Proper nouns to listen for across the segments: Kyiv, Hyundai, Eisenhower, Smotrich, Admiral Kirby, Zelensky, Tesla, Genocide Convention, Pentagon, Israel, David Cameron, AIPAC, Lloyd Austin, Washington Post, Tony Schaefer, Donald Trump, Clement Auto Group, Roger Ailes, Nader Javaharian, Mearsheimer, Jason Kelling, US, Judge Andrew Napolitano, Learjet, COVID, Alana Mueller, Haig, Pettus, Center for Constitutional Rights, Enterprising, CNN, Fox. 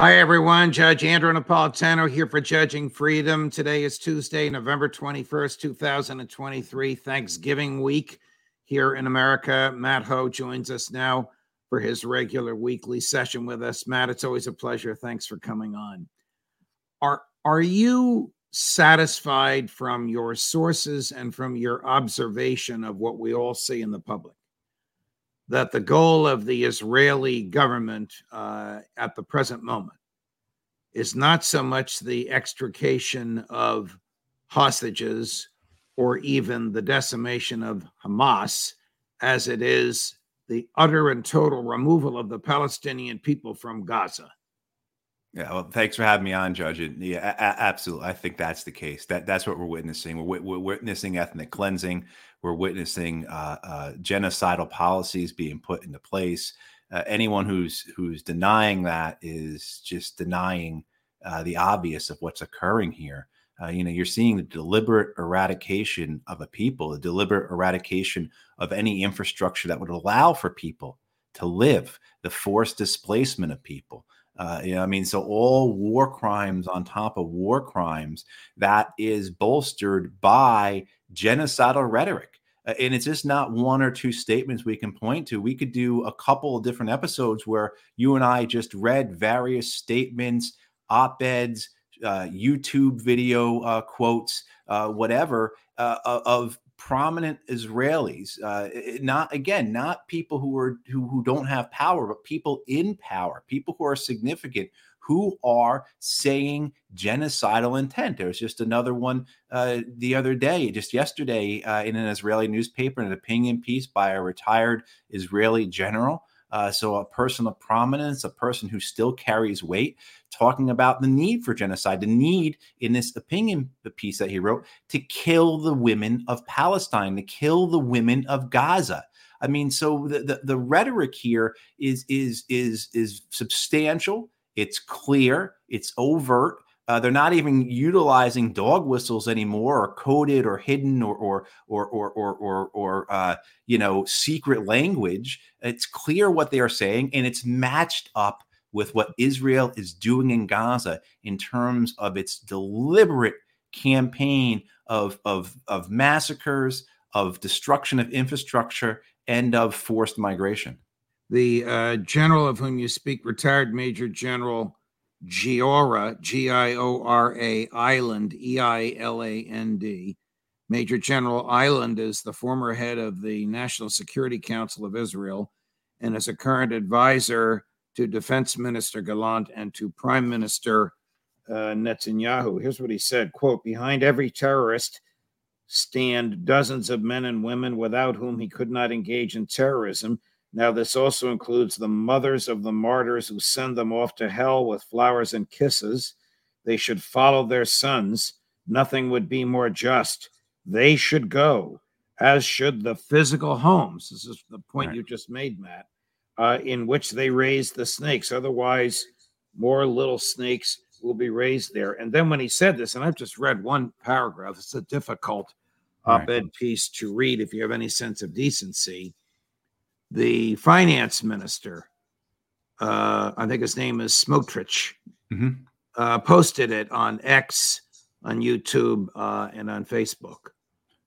Hi, everyone. Judge Andrew Napolitano here for Judging Freedom. Today is Tuesday, November 21st, 2023, Thanksgiving week here in America. Matt Hoh joins us now for his regular weekly session with us. Matt, it's always a pleasure. Thanks for coming on. Are you satisfied from your sources and from your observation of what we all see in the public, that the goal of the Israeli government at the present moment is not so much the extrication of hostages or even the decimation of Hamas as it is the utter and total removal of the Palestinian people from Gaza? Yeah, well, thanks for having me on, Judge. Yeah, absolutely. I think that's the case. That's what we're witnessing. We're witnessing ethnic cleansing. We're witnessing genocidal policies being put into place. Anyone who's denying that is just denying the obvious of what's occurring here. You're seeing the deliberate eradication of a people, the deliberate eradication of any infrastructure that would allow for people to live, the forced displacement of people. So all war crimes on top of war crimes, that is bolstered by genocidal rhetoric. And it's just not one or two statements we can point to. We could do a couple of different episodes where you and I just read various statements, op-eds, YouTube video quotes, whatever, of prominent Israelis, not people who don't have power, but people in power, people who are significant, who are saying genocidal intent. There was just another one the other day, just yesterday, in an Israeli newspaper, an opinion piece by a retired Israeli general. So a person of prominence, a person who still carries weight, talking about the need for genocide, the need in this opinion piece that he wrote to kill the women of Palestine, to kill the women of Gaza. I mean, so the rhetoric here is substantial. It's clear. It's overt. They're not even utilizing dog whistles anymore, or coded, or hidden, or secret language. It's clear what they are saying, and it's matched up with what Israel is doing in Gaza in terms of its deliberate campaign of massacres, of destruction of infrastructure, and of forced migration. The general of whom you speak, retired Major General Giora, Giora Eiland, Eiland. Major General Eiland is the former head of the National Security Council of Israel and is a current advisor to Defense Minister Gallant and to Prime Minister Netanyahu. Here's what he said, quote, "Behind every terrorist stand dozens of men and women without whom he could not engage in terrorism. Now, this also includes the mothers of the martyrs who send them off to hell with flowers and kisses. They should follow their sons. Nothing would be more just. They should go, as should the physical homes." This is the point you just made, Matt, in which they raise the snakes. Otherwise, more little snakes will be raised there. And then when he said this, and I've just read one paragraph, it's a difficult op-ed piece to read if you have any sense of decency. The finance minister, I think his name is Smotrich, posted it on X, on YouTube, and on Facebook.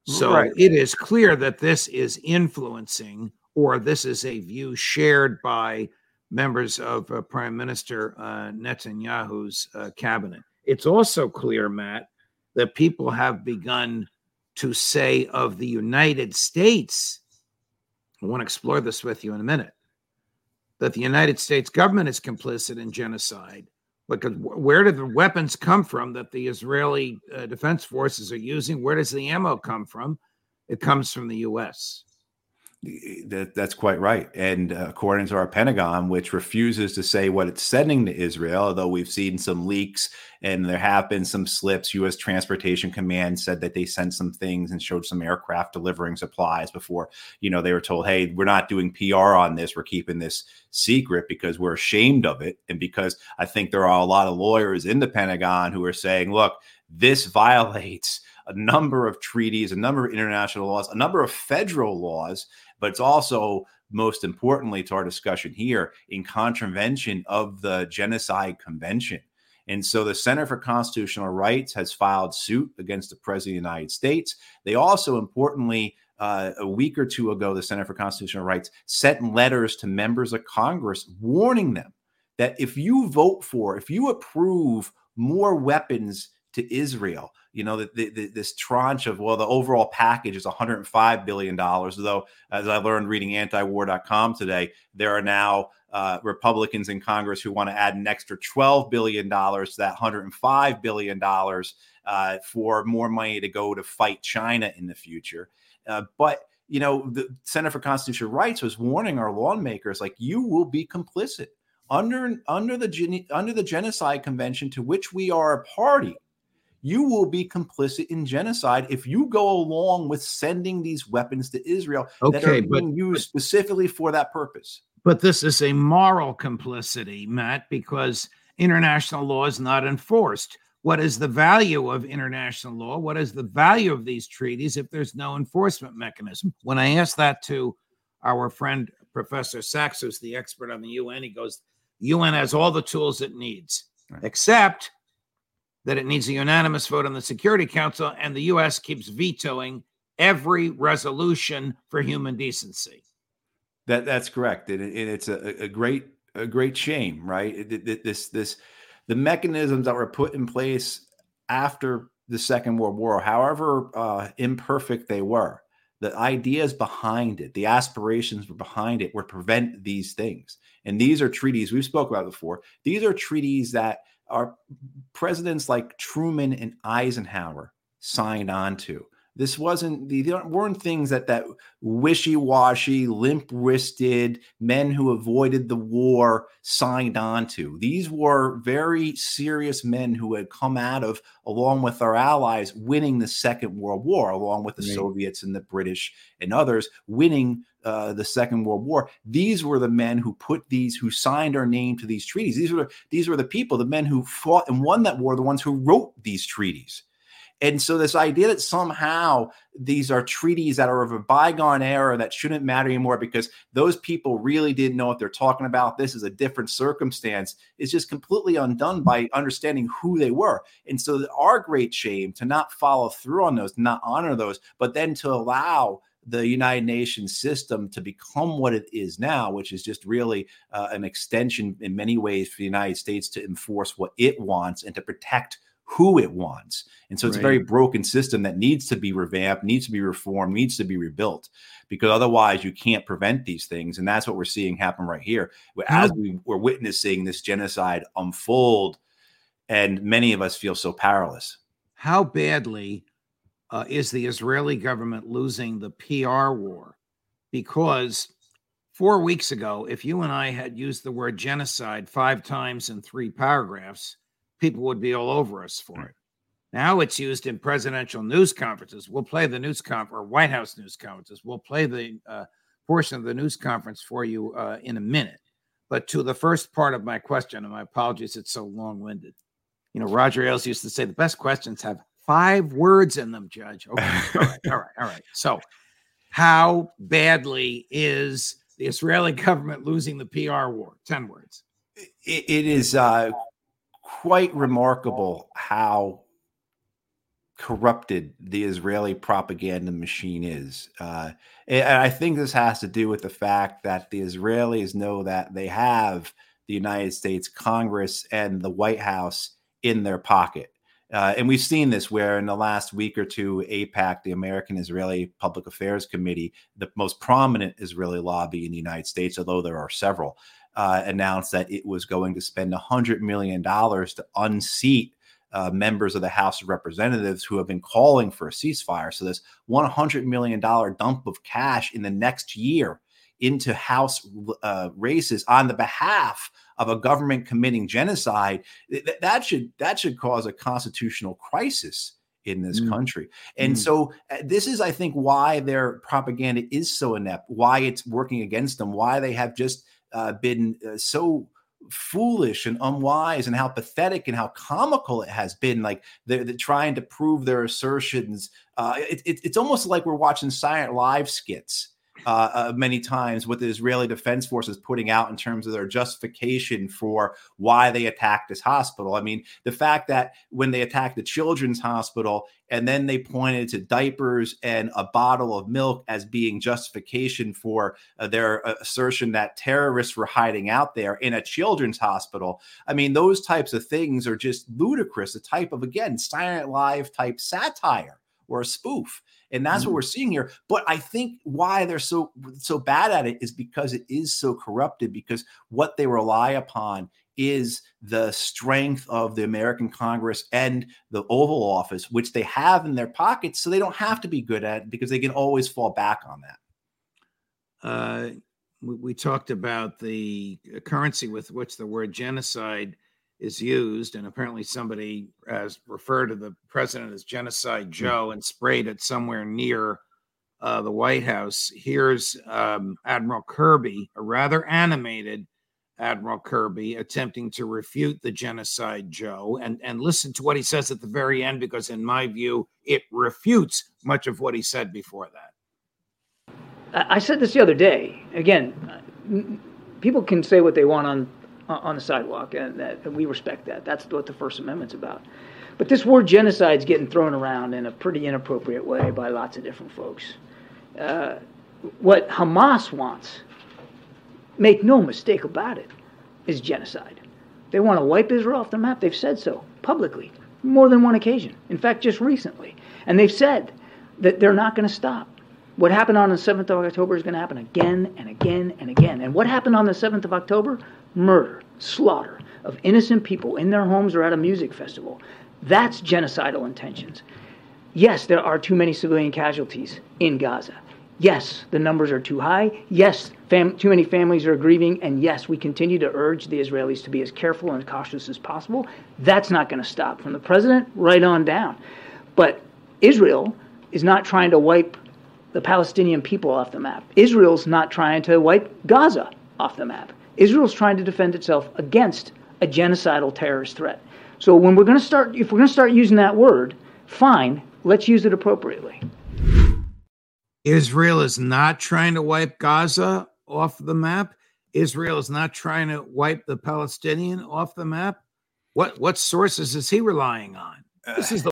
So It is clear that this is influencing, or this is a view shared by members of Prime Minister Netanyahu's cabinet. It's also clear, Matt, that people have begun to say of the United States, I want to explore this with you in a minute, that the United States government is complicit in genocide. Because where did the weapons come from that the Israeli Defense Forces are using? Where does the ammo come from? It comes from the U.S. That's quite right. And according to our Pentagon, which refuses to say what it's sending to Israel, although we've seen some leaks and there have been some slips, U.S. Transportation Command said that they sent some things and showed some aircraft delivering supplies before, you know, they were told, hey, we're not doing PR on this. We're keeping this secret because we're ashamed of it. And because I think there are a lot of lawyers in the Pentagon who are saying, look, this violates a number of treaties, a number of international laws, a number of federal laws, but it's also, most importantly to our discussion here, in contravention of the Genocide Convention. And so the Center for Constitutional Rights has filed suit against the President of the United States. They also, importantly, a week or two ago, the Center for Constitutional Rights sent letters to members of Congress warning them that if you vote for, if you approve more weapons to Israel, you know, this tranche of, well, the overall package is $105 billion, though, as I learned reading antiwar.com today, there are now Republicans in Congress who want to add an extra $12 billion to that $105 billion for more money to go to fight China in the future. But, you know, the Center for Constitutional Rights was warning our lawmakers, like, you will be complicit under the Genocide Convention to which we are a party. You will be complicit in genocide if you go along with sending these weapons to Israel that are being used specifically for that purpose. But this is a moral complicity, Matt, because international law is not enforced. What is the value of international law? What is the value of these treaties if there's no enforcement mechanism? When I asked that to our friend, Professor Sachs, who's the expert on the UN, he goes, the UN has all the tools it needs, right, except that it needs a unanimous vote on the Security Council, and the U.S. keeps vetoing every resolution for human decency. That's correct, and it's a great shame, right? The mechanisms that were put in place after the Second World War, however imperfect they were, the ideas behind it, the aspirations behind it, were prevent these things. And these are treaties we've spoken about before. These are treaties that our presidents like Truman and Eisenhower signed on to. This wasn't, these weren't things that wishy-washy, limp-wristed men who avoided the war signed on to. These were very serious men who had come out of, along with our allies, winning the Second World War, along with the Soviets and the British and others, winning the Second World War. These were the men who signed our name to these treaties. These were the people, the men who fought and won that war, the ones who wrote these treaties. And so this idea that somehow these are treaties that are of a bygone era that shouldn't matter anymore because those people really didn't know what they're talking about, this is a different circumstance, is just completely undone by understanding who they were. And so our great shame to not follow through on those, not honor those, but then to allow the United Nations system to become what it is now, which is just really an extension in many ways for the United States to enforce what it wants and to protect who it wants. And so it's a very broken system that needs to be revamped, needs to be reformed, needs to be rebuilt, because otherwise you can't prevent these things. And that's what we're seeing happen right here. As we're witnessing this genocide unfold, and many of us feel so powerless. How badly is the Israeli government losing the PR war? Because 4 weeks ago, if you and I had used the word genocide 5 times in 3 paragraphs, people would be all over us for it. Now it's used in presidential news conferences. We'll play the news conference, or White House news conferences. We'll play the portion of the news conference for you in a minute. But to the first part of my question, and my apologies, it's so long-winded. You know, Roger Ailes used to say the best questions have 5 words in them, Judge. Okay, all right. So how badly is the Israeli government losing the PR war? 10 words. It is... quite remarkable how corrupted the Israeli propaganda machine is. And I think this has to do with the fact that the Israelis know that they have the United States Congress and the White House in their pocket. And we've seen this where in the last week or two, AIPAC, the American-Israeli Public Affairs Committee, the most prominent Israeli lobby in the United States, although there are several, announced that it was going to spend $100 million to unseat members of the House of Representatives who have been calling for a ceasefire. So this $100 million dump of cash in the next year into House races on the behalf of a government committing genocide, that should cause a constitutional crisis in this country. And so this is, I think, why their propaganda is so inept, why it's working against them, why they have just been so foolish and unwise, and how pathetic and how comical it has been. Like they're trying to prove their assertions. It's almost like we're watching Silent Live skits many times, what the Israeli Defense Force is putting out in terms of their justification for why they attacked this hospital. I mean, the fact that when they attacked the children's hospital and then they pointed to diapers and a bottle of milk as being justification for their assertion that terrorists were hiding out there in a children's hospital. I mean, those types of things are just ludicrous, a type of, again, Silent Live type satire or a spoof. And that's what we're seeing here. But I think why they're so bad at it is because it is so corrupted, because what they rely upon is the strength of the American Congress and the Oval Office, which they have in their pockets. So they don't have to be good at it because they can always fall back on that. We talked about the currency with which the word genocide is used, and apparently somebody has referred to the president as Genocide Joe and sprayed it somewhere near the White House. Here's Admiral Kirby, a rather animated Admiral Kirby, attempting to refute the Genocide Joe, and listen to what he says at the very end, because in my view, it refutes much of what he said before that. I said this the other day. Again, people can say what they want on the sidewalk, and that we respect that. That's what the First Amendment's about. But this word genocide is getting thrown around in a pretty inappropriate way by lots of different folks. What Hamas wants, make no mistake about it, is genocide. They want to wipe Israel off the map. They've said so publicly, more than one occasion. In fact, just recently. And they've said that they're not going to stop. What happened on the 7th of October is going to happen again and again and again. And what happened on the 7th of October? Murder, slaughter of innocent people in their homes or at a music festival. That's genocidal intentions. Yes, there are too many civilian casualties in Gaza. Yes, the numbers are too high. Yes, too many families are grieving. And yes, we continue to urge the Israelis to be as careful and cautious as possible. That's not going to stop, from the president right on down. But Israel is not trying to wipe the Palestinian people off the map. Israel's not trying to wipe Gaza off the map. Israel's trying to defend itself against a genocidal terrorist threat. So when we're going to start, if we're going to start using that word, fine, let's use it appropriately. Israel is not trying to wipe Gaza off the map. Israel is not trying to wipe the Palestinian off the map. What sources is he relying on? This is the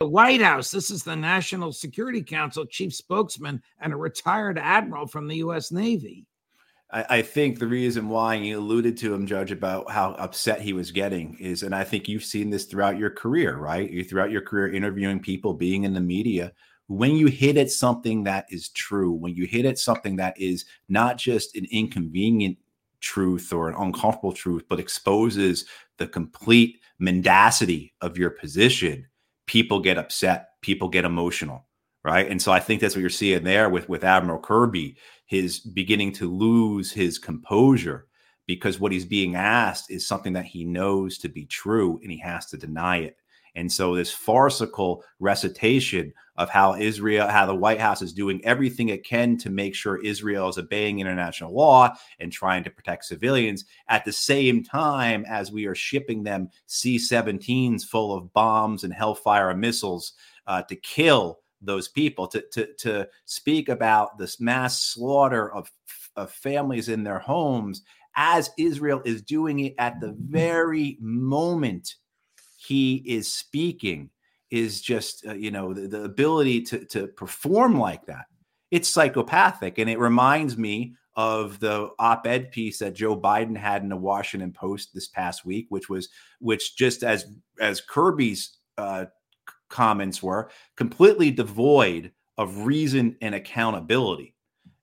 The White House, this is the National Security Council chief spokesman and a retired admiral from the U.S. Navy. I think the reason why you alluded to him, Judge, about how upset he was getting is, and I think you've seen this throughout your career, right? Throughout your career interviewing people, being in the media when you hit at something that is true, when you hit at something that is not just an inconvenient truth or an uncomfortable truth, but exposes the complete mendacity of your position, people get upset, people get emotional, right? And so I think that's what you're seeing there with Admiral Kirby, his beginning to lose his composure because what he's being asked is something that he knows to be true and he has to deny it. And so this farcical recitation of how the White House is doing everything it can to make sure Israel is obeying international law and trying to protect civilians at the same time as we are shipping them C-17s full of bombs and Hellfire and missiles to kill those people, to speak about this mass slaughter of families in their homes as Israel is doing it at the very moment he is speaking, is just, the ability to perform like that. It's psychopathic. And it reminds me of the op-ed piece that Joe Biden had in the Washington Post this past week, which just as Kirby's comments were, completely devoid of reason and accountability,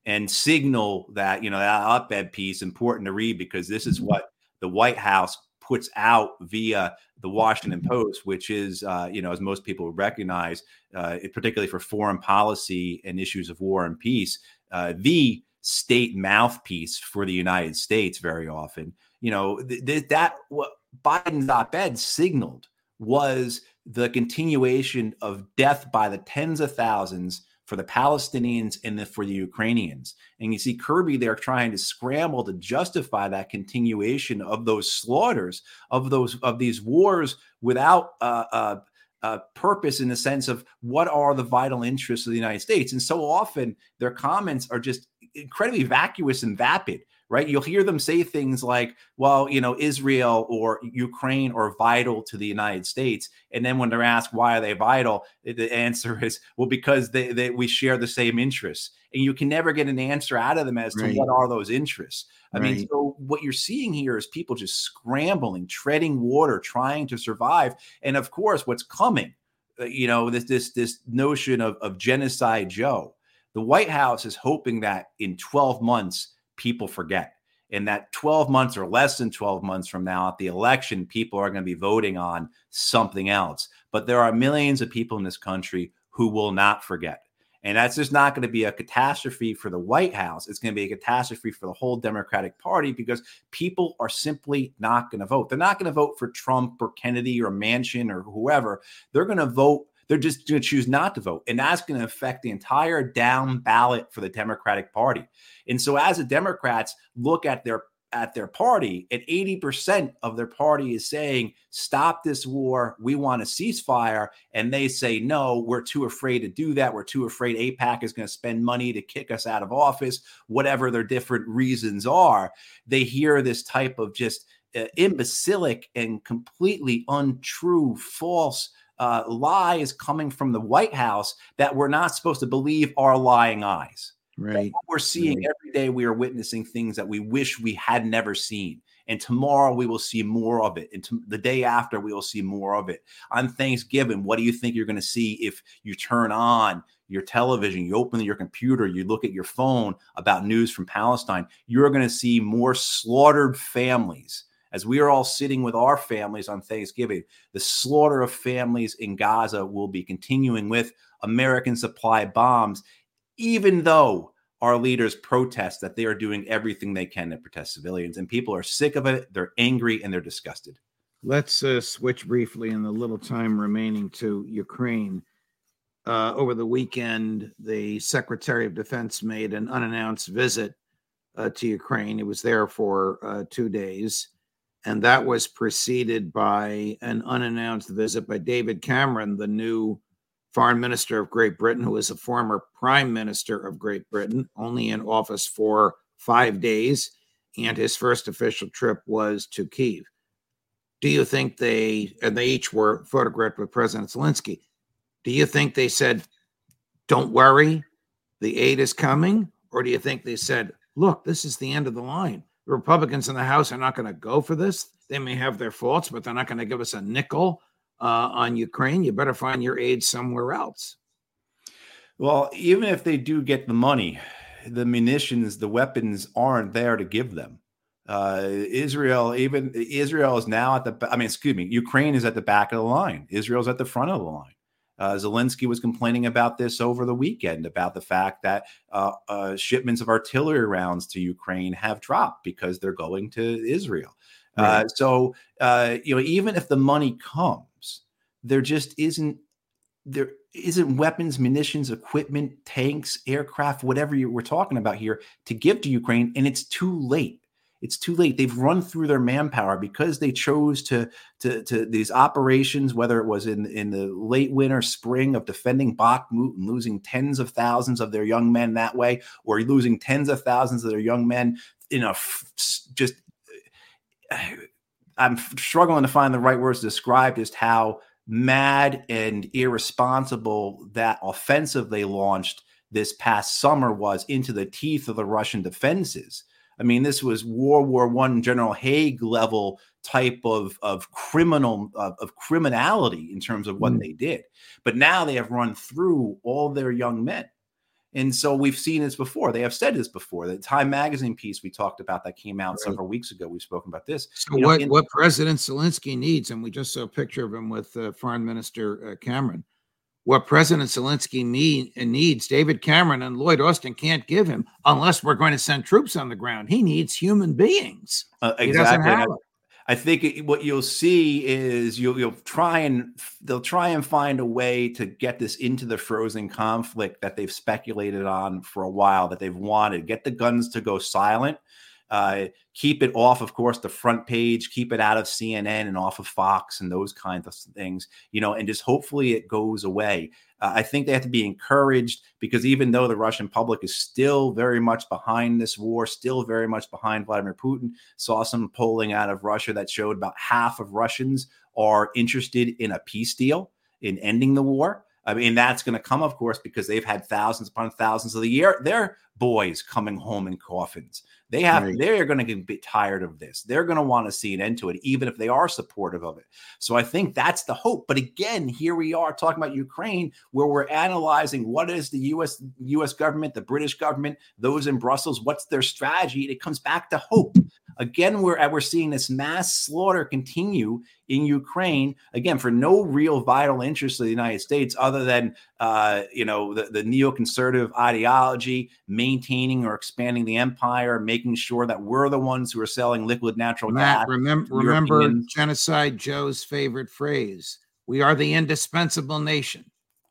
and signal that, that op-ed piece important to read because this is what the White House puts out via the Washington Post, which is, as most people would recognize, particularly for foreign policy and issues of war and peace, the state mouthpiece for the United States very often. That what Biden's op-ed signaled was the continuation of death by the tens of thousands for the Palestinians and for the Ukrainians. And you see Kirby there trying to scramble to justify that continuation of those slaughters, of these wars without purpose, in the sense of what are the vital interests of the United States. And so often their comments are just incredibly vacuous and vapid, right? You'll hear them say things like, well, Israel or Ukraine are vital to the United States. And then when they're asked, why are they vital? The answer is, well, because we share the same interests. And you can never get an answer out of them as to what are those interests. I mean, so what you're seeing here is people just scrambling, treading water, trying to survive. And of course, what's coming, this notion of genocide Joe. The White House is hoping that in 12 months, people forget. And that 12 months or less than 12 months from now at the election, people are going to be voting on something else. But there are millions of people in this country who will not forget. And that's just not going to be a catastrophe for the White House. It's going to be a catastrophe for the whole Democratic Party, because people are simply not going to vote. They're not going to vote for Trump or Kennedy or Manchin or whoever. They're going to vote. They're just going to choose not to vote. And that's going to affect the entire down ballot for the Democratic Party. And so as the Democrats look at their party, and 80% of their party is saying, stop this war, we want a ceasefire. And they say, no, we're too afraid to do that. We're too afraid AIPAC is going to spend money to kick us out of office, whatever their different reasons are. They hear this type of just imbecilic and completely untrue, false lies coming from the White House that we're not supposed to believe our lying eyes. Right. What we're seeing every day, we are witnessing things that we wish we had never seen. And tomorrow we will see more of it. And the day after, we will see more of it. On Thanksgiving, what do you think you're going to see if you turn on your television, you open your computer, you look at your phone about news from Palestine? You're going to see more slaughtered families. As we are all sitting with our families on Thanksgiving, the slaughter of families in Gaza will be continuing with American supply bombs, even though our leaders protest that they are doing everything they can to protect civilians. And people are sick of it. They're angry and they're disgusted. Let's switch briefly in the little time remaining to Ukraine. Over the weekend, the Secretary of Defense made an unannounced visit to Ukraine. It was there for 2 days. And that was preceded by an unannounced visit by David Cameron, the new foreign minister of Great Britain, who is a former prime minister of Great Britain, only in office for 5 days. And his first official trip was to Kyiv. Do you think they each were photographed with President Zelensky? Do you think they said, don't worry, the aid is coming? Or do you think they said, look, this is the end of the line? Republicans in the House are not going to go for this. They may have their faults, but they're not going to give us a nickel on Ukraine. You better find your aid somewhere else. Well, even if they do get the money, the munitions, the weapons aren't there to give them. Israel is now at the, Ukraine is at the back of the line. Israel's at the front of the line. Zelensky was complaining about this over the weekend, about the fact that shipments of artillery rounds to Ukraine have dropped because they're going to Israel. Right. So, even if the money comes, there isn't weapons, munitions, equipment, tanks, aircraft, whatever you were talking about here to give to Ukraine. And it's too late. It's too late. They've run through their manpower because they chose to these operations, whether it was in the late winter, spring of defending Bakhmut and losing tens of thousands of their young men that way, or losing tens of thousands of their young men in a just, I'm struggling to find the right words to describe just how mad and irresponsible that offensive they launched this past summer was into the teeth of the Russian defenses. I mean, this was World War I, General Haig level type of criminality in terms of what they did. But now they have run through all their young men. And so we've seen this before. They have said this before. The Time magazine piece we talked about that came out several weeks ago. We've spoken about this. So what President Zelensky needs, and we just saw a picture of him with Foreign Minister Cameron, what President Zelensky needs, David Cameron and Lloyd Austin can't give him unless we're going to send troops on the ground. He needs human beings. Exactly. I think what you'll see is they'll try and find a way to get this into the frozen conflict that they've speculated on for a while, that they've wanted. Get the guns to go silent, keep it off, of course, the front page, keep it out of CNN and off of Fox and those kinds of things, and just hopefully it goes away. I think they have to be encouraged because even though the Russian public is still very much behind this war, still very much behind Vladimir Putin, saw some polling out of Russia that showed about half of Russians are interested in a peace deal, in ending the war. I mean, that's going to come, of course, because they've had thousands upon thousands of their boys coming home in coffins. They're going to get tired of this. They're going to want to see an end to it, even if they are supportive of it. So I think that's the hope. But again, here we are talking about Ukraine, where we're analyzing what is the U.S. government, the British government, those in Brussels, what's their strategy? And it comes back to hope. Again, we're seeing this mass slaughter continue in Ukraine, again, for no real vital interest of the United States other than, the neoconservative ideology, maintaining or expanding the empire, making sure that we're the ones who are selling liquid natural gas. Remember Genocide Joe's favorite phrase, we are the indispensable nation.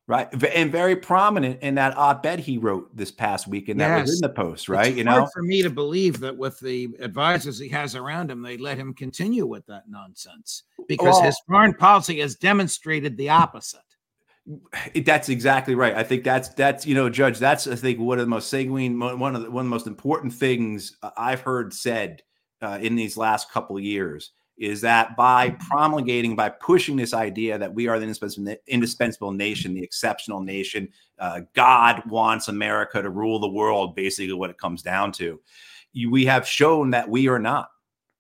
Right. And very prominent in that op-ed he wrote this past weekend that was in the Post, right? It's hard for me to believe that with the advisors he has around him, they let him continue with that nonsense because his foreign policy has demonstrated the opposite. That's exactly right. I think that's Judge, that's, I think, one of the most sanguine, one of the most important things I've heard said in these last couple of years is that by promulgating, by pushing this idea that we are the indispensable nation, the exceptional nation, God wants America to rule the world, basically what it comes down to. We have shown that we are not.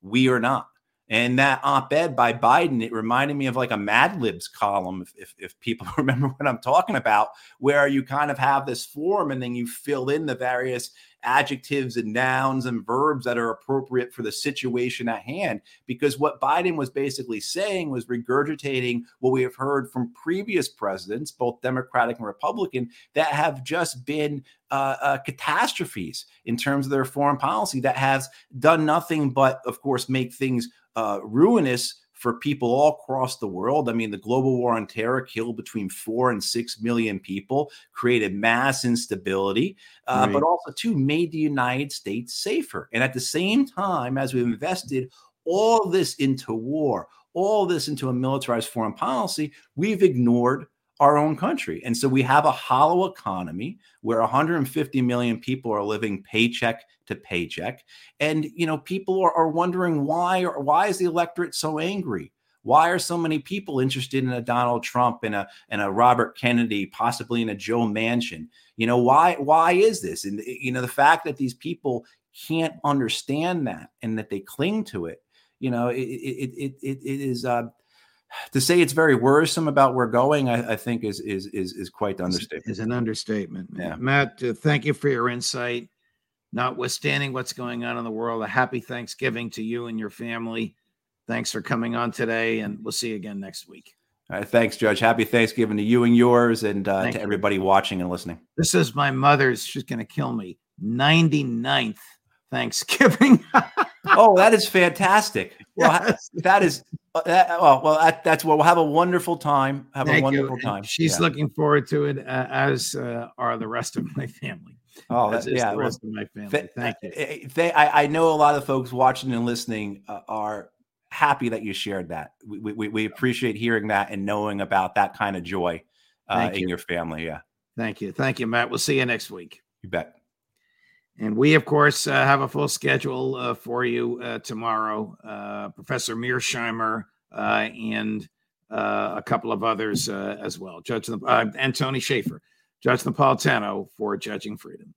We are not. And that op-ed by Biden, it reminded me of like a Mad Libs column, if people remember what I'm talking about, where you kind of have this form and then you fill in the various adjectives and nouns and verbs that are appropriate for the situation at hand. Because what Biden was basically saying was regurgitating what we have heard from previous presidents, both Democratic and Republican, that have just been catastrophes in terms of their foreign policy that has done nothing but, of course, make things ruinous for people all across the world. I mean, the global war on terror killed between 4 and 6 million people, created mass instability, right. But also, too, made the United States safer. And at the same time, as we've invested all this into war, all this into a militarized foreign policy, we've ignored our own country. And so we have a hollow economy where 150 million people are living paycheck to paycheck. And, people are wondering why is the electorate so angry? Why are so many people interested in a Donald Trump and a Robert Kennedy, possibly in a Joe Manchin? Why is this? And, the fact that these people can't understand that and that they cling to it, it is to say it's very worrisome about where going, I think is quite an understatement. Is an understatement. Yeah. Matt, thank you for your insight. Notwithstanding what's going on in the world, a happy Thanksgiving to you and your family. Thanks for coming on today, and we'll see you again next week. All right, thanks, Judge. Happy Thanksgiving to you and yours, and to everybody watching and listening. This is my mother's, she's going to kill me, 99th Thanksgiving. Oh, that is fantastic. Well, yes. That's what we'll have a wonderful time. Have a wonderful time. She's looking forward to it, as are the rest of my family. Oh, the rest of my family. Thank you. I know a lot of folks watching and listening are happy that you shared that. We appreciate hearing that and knowing about that kind of joy in your family. Yeah. Thank you, Matt. We'll see you next week. You bet. And we, of course, have a full schedule for you tomorrow. Professor Mearsheimer and a couple of others as well. And Tony Schaefer. Judge Napolitano for Judging Freedom.